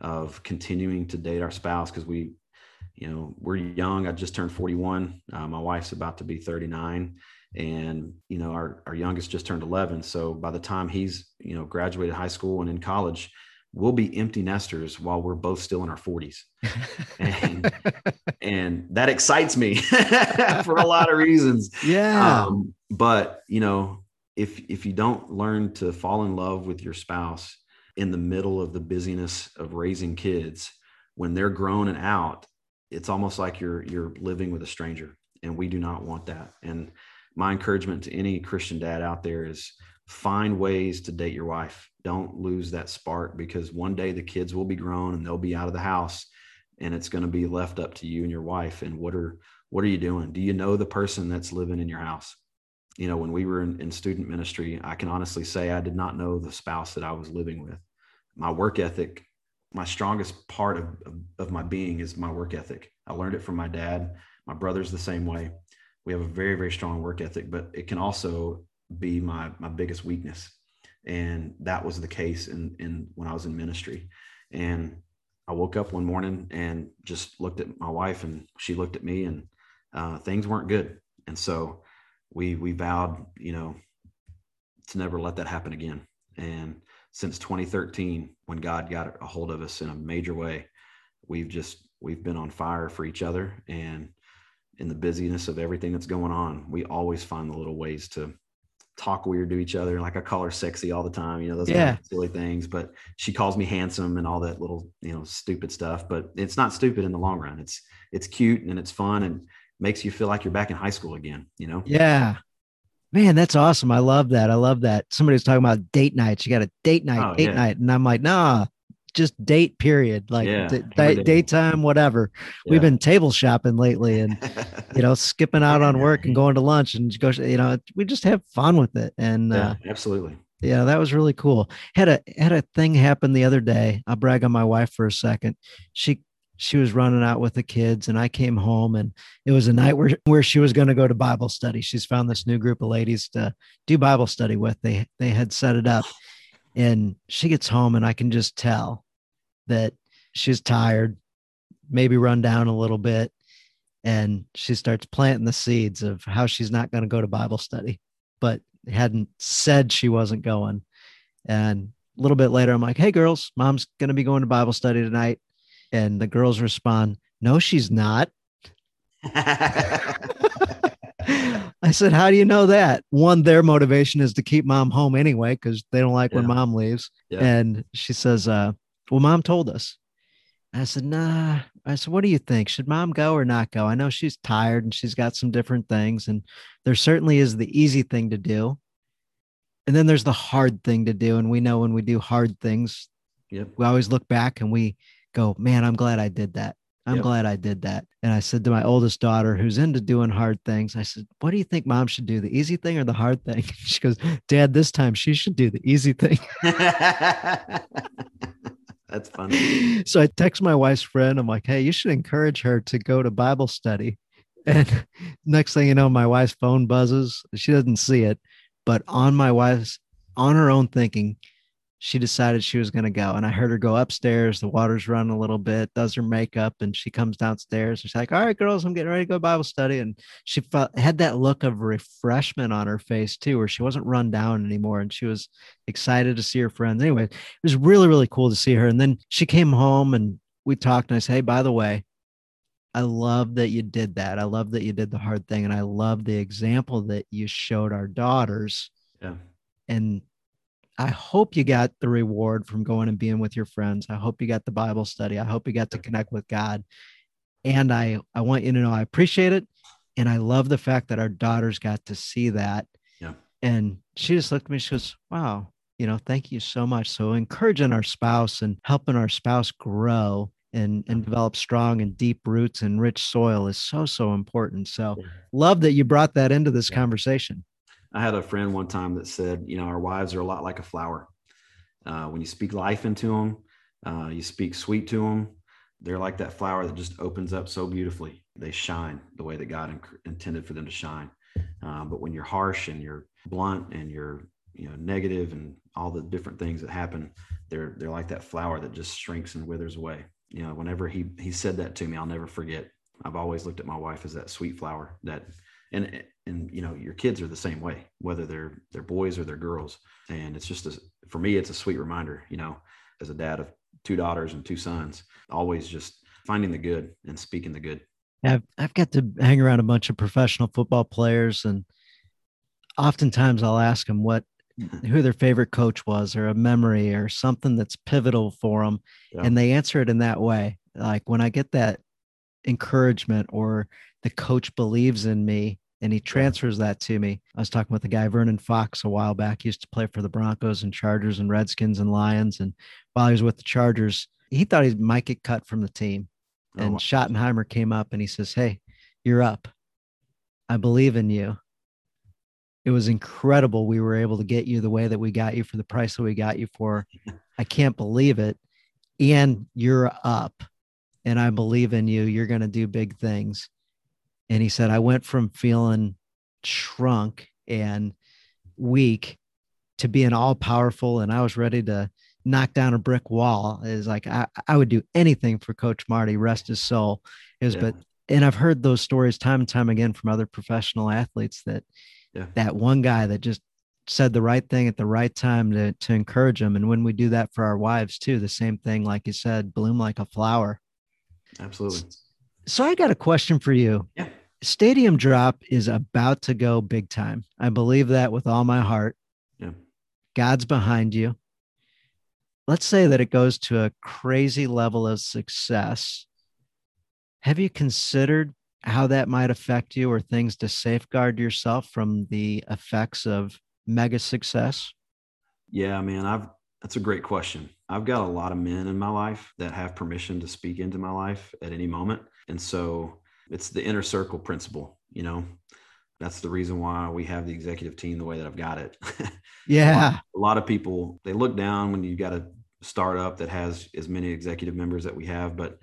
of continuing to date our spouse. Cause we, you know, we're young. I just turned forty-one. Uh, my wife's about to be thirty-nine, and, you know, our, our youngest just turned eleven. So by the time he's, you know, graduated high school and in college, we'll be empty nesters while we're both still in our forties. And, and that excites me for a lot of reasons. Yeah. Um, but you know, if, if you don't learn to fall in love with your spouse in the middle of the busyness of raising kids, when they're grown and out, it's almost like you're, you're living with a stranger, and we do not want that. And my encouragement to any Christian dad out there is find ways to date your wife. Don't lose that spark, because one day the kids will be grown and they'll be out of the house, and it's going to be left up to you and your wife. And what are, what are you doing? Do you know the person that's living in your house? You know, when we were in, in student ministry, I can honestly say I did not know the spouse that I was living with. My work ethic, my strongest part of, of, of my being is my work ethic. I learned it from my dad. My brother's the same way. We have a very, very strong work ethic, but it can also be my, my biggest weakness. And that was the case in, in when I was in ministry. And I woke up one morning and just looked at my wife, and she looked at me, and uh, things weren't good. And so we, we vowed, you know, to never let that happen again. And since twenty thirteen, when God got a hold of us in a major way, we've just, we've been on fire for each other. And in the busyness of everything that's going on, we always find the little ways to talk weird to each other. Like, I call her sexy all the time, you know, those yeah. silly things, but she calls me handsome and all that little, you know, stupid stuff, but it's not stupid in the long run. It's, it's cute and it's fun, and makes you feel like you're back in high school again, you know? Yeah, man, that's awesome. I love that. I love that. Somebody was talking about date nights. You got a date night, oh, date yeah. night. And I'm like, nah, just date period. Like yeah, d- d- daytime, whatever. Yeah. We've been table shopping lately, and, you know, skipping out on work and going to lunch and go, you know, we just have fun with it. And yeah, uh, absolutely. Yeah, that was really cool. Had a, had a thing happen the other day. I'll brag on my wife for a second. She She was running out with the kids, and I came home, and it was a night where, where she was going to go to Bible study. She's found this new group of ladies to do Bible study with. They, they had set it up, and she gets home, and I can just tell that she's tired, maybe run down a little bit. And she starts planting the seeds of how she's not going to go to Bible study, but hadn't said she wasn't going. And a little bit later, I'm like, hey girls, mom's going to be going to Bible study tonight. And the girls respond, no, she's not. I said, how do you know that? One, their motivation is to keep mom home anyway, because they don't like yeah. when mom leaves. Yeah. And she says, uh, well, mom told us. I said, nah. I said, what do you think? Should mom go or not go? I know she's tired and she's got some different things. And there certainly is the easy thing to do. And then there's the hard thing to do. And we know when we do hard things, yep. we always look back and we go, man, I'm glad I did that. I'm yep. glad I did that. And I said to my oldest daughter, who's into doing hard things, I said, what do you think mom should do, the easy thing or the hard thing? She goes, Dad, this time she should do the easy thing. That's funny. So I text my wife's friend. I'm like, hey, you should encourage her to go to Bible study. And next thing you know, my wife's phone buzzes. She doesn't see it, but on my wife's, on her own thinking, she decided she was going to go. And I heard her go upstairs. The water's running a little bit, does her makeup. And she comes downstairs and she's like, all right, girls, I'm getting ready to go to Bible study. And she felt, had that look of refreshment on her face too, where she wasn't run down anymore. And she was excited to see her friends. Anyway, it was really, really cool to see her. And then she came home and we talked, and I said, hey, by the way, I love that you did that. I love that you did the hard thing. And I love the example that you showed our daughters. Yeah. And I hope you got the reward from going and being with your friends. I hope you got the Bible study. I hope you got to connect with God. And I, I want you to know, I appreciate it. And I love the fact that our daughters got to see that. Yeah. And she just looked at me, she goes, wow, you know, thank you so much. So encouraging our spouse and helping our spouse grow and, and develop strong and deep roots and rich soil is so, so important. So love that you brought that into this yeah. conversation. I had a friend one time that said, you know, our wives are a lot like a flower. Uh, when you speak life into them, Uh, you speak sweet to them. They're like that flower that just opens up so beautifully. They shine the way that God inc- intended for them to shine. Uh, but when you're harsh and you're blunt and you're, you know, negative and all the different things that happen, they're they're like that flower that just shrinks and withers away. You know, whenever he he said that to me, I'll never forget. I've always looked at my wife as that sweet flower that, and and you know, your kids are the same way, whether they're they're boys or they're girls. And it's just a, for me, it's a sweet reminder. You know, as a dad of two daughters and two sons, always just finding the good and speaking the good. I've I've got to hang around a bunch of professional football players, and oftentimes I'll ask them what who their favorite coach was, or a memory or something that's pivotal for them. Yeah. And they answer it in that way. Like, when I get that encouragement or the coach believes in me and he transfers that to me. I was talking with a guy, Vernon Fox, a while back. He used to play for the Broncos and Chargers and Redskins and Lions. And while he was with the Chargers, he thought he might get cut from the team. And oh, Schottenheimer came up and he says, "Hey, you're up. I believe in you. It was incredible. We were able to get you the way that we got you for the price that we got you for. I can't believe it. And you're up. And I believe in you. You're going to do big things." And he said, "I went from feeling shrunk and weak to being all powerful. And I was ready to knock down a brick wall. It was like, I, I would do anything for Coach Marty, rest his soul." It was, yeah. but, and I've heard those stories time and time again from other professional athletes that, yeah. that one guy that just said the right thing at the right time to, to encourage them. And when we do that for our wives too, the same thing, like you said, bloom like a flower. Absolutely. So I got a question for you. Yeah. Stadium Drop is about to go big time. I believe that with all my heart. Yeah. God's behind you. Let's say that it goes to a crazy level of success. Have you considered how that might affect you, or things to safeguard yourself from the effects of mega success? Yeah, man, I've, that's a great question. I've got a lot of men in my life that have permission to speak into my life at any moment. And so it's the inner circle principle, you know, that's the reason why we have the executive team the way that I've got it. Yeah. A lot of people, they look down when you've got a startup that has as many executive members that we have, but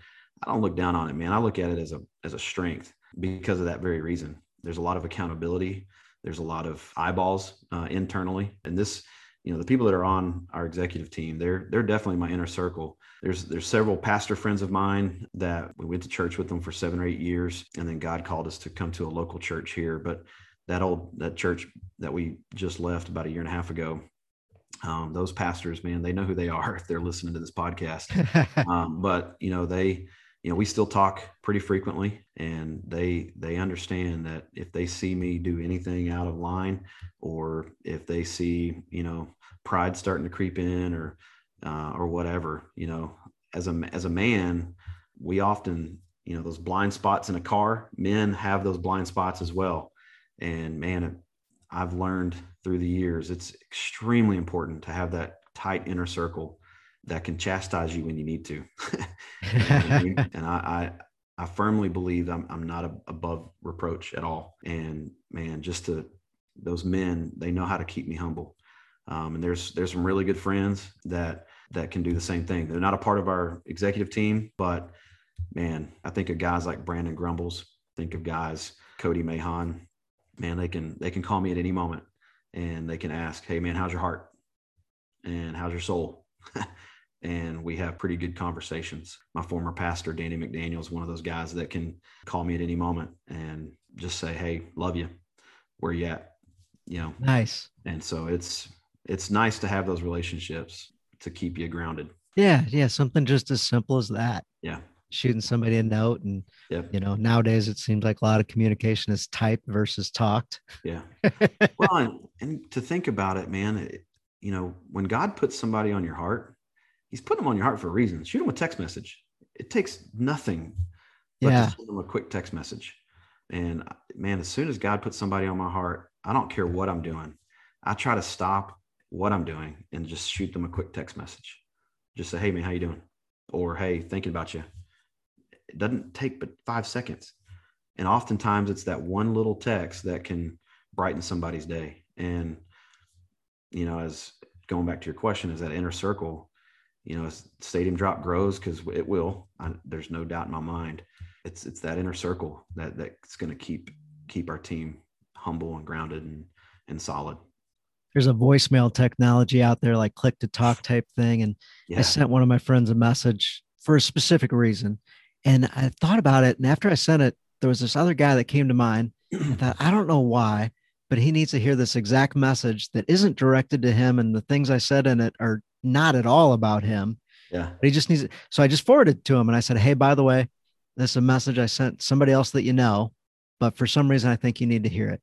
I don't look down on it, man. I look at it as a, as a strength because of that very reason. There's a lot of accountability. There's a lot of eyeballs uh, internally. And this, you know, the people that are on our executive team, they're, they're definitely my inner circle. There's, there's several pastor friends of mine that we went to church with them for seven or eight years. And then God called us to come to a local church here. But that old, that church that we just left about a year and a half ago, um, those pastors, man, they know who they are if they're listening to this podcast. um, but you know, they, you know, we still talk pretty frequently, and they, they understand that if they see me do anything out of line, or if they see, you know, pride starting to creep in, or, uh, or whatever, you know, as a, as a man, we often, you know, those blind spots in a car, men have those blind spots as well. And man, I've learned through the years, it's extremely important to have that tight inner circle that can chastise you when you need to. and and I, I, I firmly believe I'm, I'm not a, above reproach at all. And man, just to those men, they know how to keep me humble. Um, and there's, there's some really good friends that, that can do the same thing. They're not a part of our executive team, but man, I think of guys like Brandon Grumbles, think of guys, Cody Mahon, man, they can, they can call me at any moment and they can ask, "Hey man, how's your heart? And how's your soul?" And we have pretty good conversations. My former pastor, Danny McDaniel, is one of those guys that can call me at any moment and just say, "Hey, love you. Where you at?" You know, nice. And so it's, it's nice to have those relationships to keep you grounded. Yeah. Yeah. Something just as simple as that. Yeah. Shooting somebody a note. And, yep. you know, nowadays it seems like a lot of communication is typed versus talked. Yeah. Well, and, and to think about it, man, it, you know, when God puts somebody on your heart, he's putting them on your heart for a reason. Shoot them a text message. It takes nothing but yeah. to send them a quick text message. And man, as soon as God puts somebody on my heart, I don't care what I'm doing. I try to stop what I'm doing and just shoot them a quick text message. Just say, "Hey man, how you doing?" Or, "Hey, thinking about you." It doesn't take but five seconds. And oftentimes it's that one little text that can brighten somebody's day. And, you know, as going back to your question, is that inner circle, you know, Stadium Drop grows, because it will. I, there's no doubt in my mind. It's it's that inner circle that that's going to keep keep our team humble and grounded and and solid. There's a voicemail technology out there, like click to talk type thing. And yeah. I sent one of my friends a message for a specific reason. And I thought about it. And after I sent it, there was this other guy that came to mind. I thought, I don't know why, but he needs to hear this exact message that isn't directed to him. And the things I said in it are not at all about him. Yeah. But he just needs it. So I just forwarded it to him. And I said, hey, by the way, this is a message I sent somebody else that you know, but for some reason, I think you need to hear it.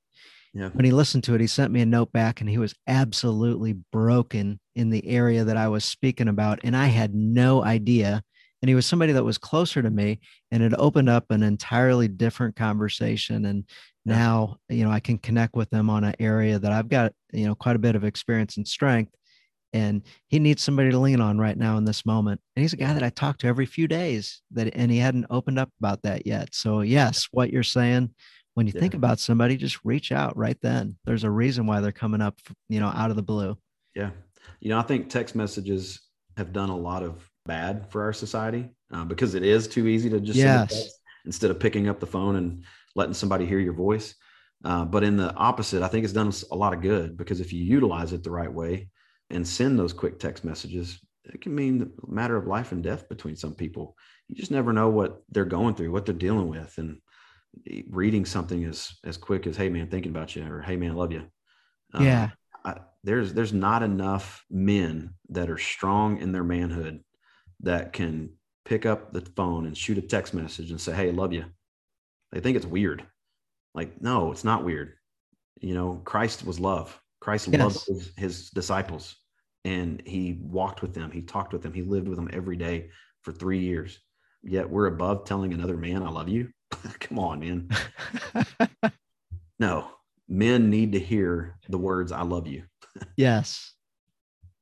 Yeah. When he listened to it, he sent me a note back, and he was absolutely broken in the area that I was speaking about. And I had no idea. And he was somebody that was closer to me, and it opened up an entirely different conversation. And yeah. now, you know, I can connect with them on an area that I've got, you know, quite a bit of experience and strength. And he needs somebody to lean on right now in this moment. And he's a guy that I talk to every few days that, and he hadn't opened up about that yet. So yes, what you're saying, when you yeah. think about somebody, just reach out right then. There's a reason why they're coming up, you know, out of the blue. Yeah. You know, I think text messages have done a lot of bad for our society uh, because it is too easy to just yes. send a text instead of picking up the phone and letting somebody hear your voice. Uh, but in the opposite, I think it's done a lot of good, because if you utilize it the right way and send those quick text messages, it can mean a matter of life and death between some people. You just never know what they're going through, what they're dealing with. And reading something as as quick as, hey man, thinking about you, or hey man, love you. Um, yeah. I, there's there's not enough men that are strong in their manhood that can pick up the phone and shoot a text message and say, hey, love you. They think it's weird. Like, no, it's not weird. You know, Christ was love. Christ yes. loved his, his disciples, and he walked with them. He talked with them. He lived with them every day for three years. Yet we're above telling another man, I love you. Come on, man. No, men need to hear the words, I love you. Yes.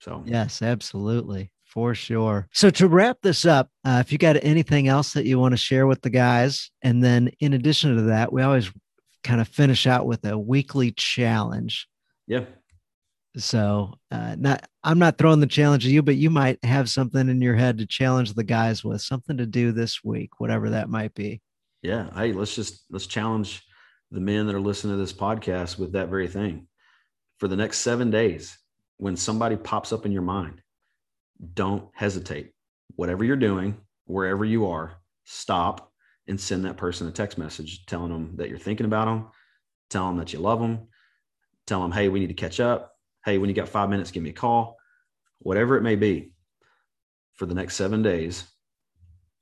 So, yes, absolutely. For sure. So to wrap this up, uh, if you got anything else that you want to share with the guys, and then in addition to that, we always kind of finish out with a weekly challenge. Yeah. So uh, not, I'm not throwing the challenge at you, but you might have something in your head to challenge the guys with, something to do this week, whatever that might be. Yeah. Hey, let's just, let's challenge the men that are listening to this podcast with that very thing. For the next seven days, when somebody pops up in your mind, don't hesitate. Whatever you're doing, wherever you are, stop and send that person a text message telling them that you're thinking about them, tell them that you love them, tell them, hey, we need to catch up. Hey, when you got five minutes, give me a call. Whatever it may be, for the next seven days,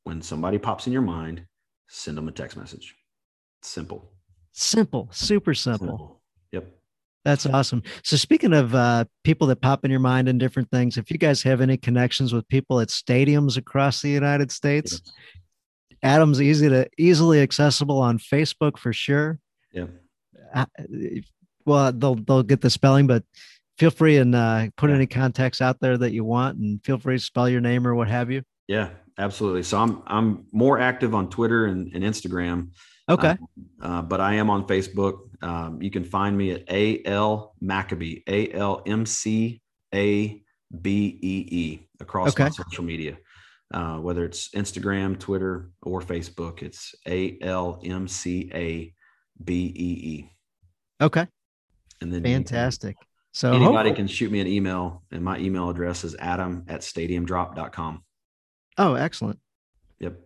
when somebody pops in your mind, send them a text message. Simple. Simple. Super simple. simple. Yep. That's awesome. So speaking of uh, people that pop in your mind and different things, if you guys have any connections with people at stadiums across the United States, yeah. Adam's easy to easily accessible on Facebook for sure. Yeah. I, well, they'll, they'll get the spelling, but feel free and uh, put yeah. any contacts out there that you want, and feel free to spell your name or what have you. Yeah, absolutely. So I'm, I'm more active on Twitter and, and Instagram. Okay. Um, uh, but I am on Facebook. Um, you can find me at A L McAbee, A L M C A B E E across okay. my social media, uh, whether it's Instagram, Twitter, or Facebook. It's A L M C A B E E. Okay. And then fantastic. Can, so anybody hopefully. can shoot me an email, and my email address is adam at stadium drop dot com. Oh, excellent. Yep.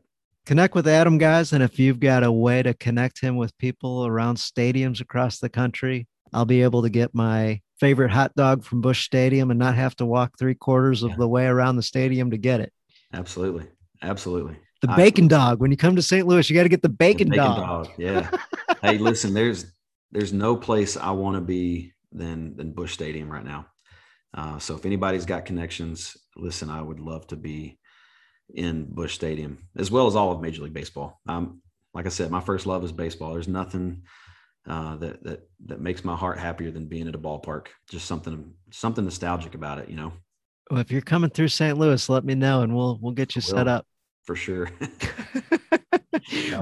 Connect with Adam, guys. And if you've got a way to connect him with people around stadiums across the country, I'll be able to get my favorite hot dog from Busch Stadium and not have to walk three quarters of yeah. the way around the stadium to get it. Absolutely. Absolutely. The I, bacon dog. When you come to Saint Louis, you got to get the bacon, the bacon dog. dog. Yeah. Hey, listen, there's, there's no place I want to be than, than Busch Stadium right now. Uh, so if anybody's got connections, listen, I would love to be in Busch Stadium, as well as all of Major League Baseball. Um, like I said, my first love is baseball. There's nothing uh, that that that makes my heart happier than being at a ballpark. Just something something nostalgic about it, you know. Well, if you're coming through Saint Louis, let me know, and we'll we'll get you set up for sure.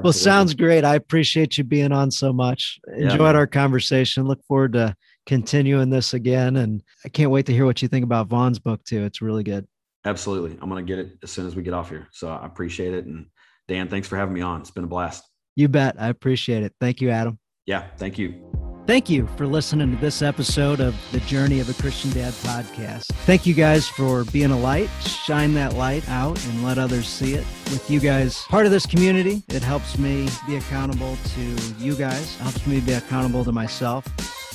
Well, sounds great. I appreciate you being on so much. Enjoyed yeah, our conversation. Look forward to continuing this again, and I can't wait to hear what you think about Vaughn's book too. It's really good. Absolutely. I'm going to get it as soon as we get off here. So I appreciate it. And Dan, thanks for having me on. It's been a blast. You bet. I appreciate it. Thank you, Adam. Yeah. Thank you. Thank you for listening to this episode of the Journey of a Christian Dad podcast. Thank you guys for being a light. Shine that light out and let others see it. With you guys part of this community, it helps me be accountable to you guys. It helps me be accountable to myself,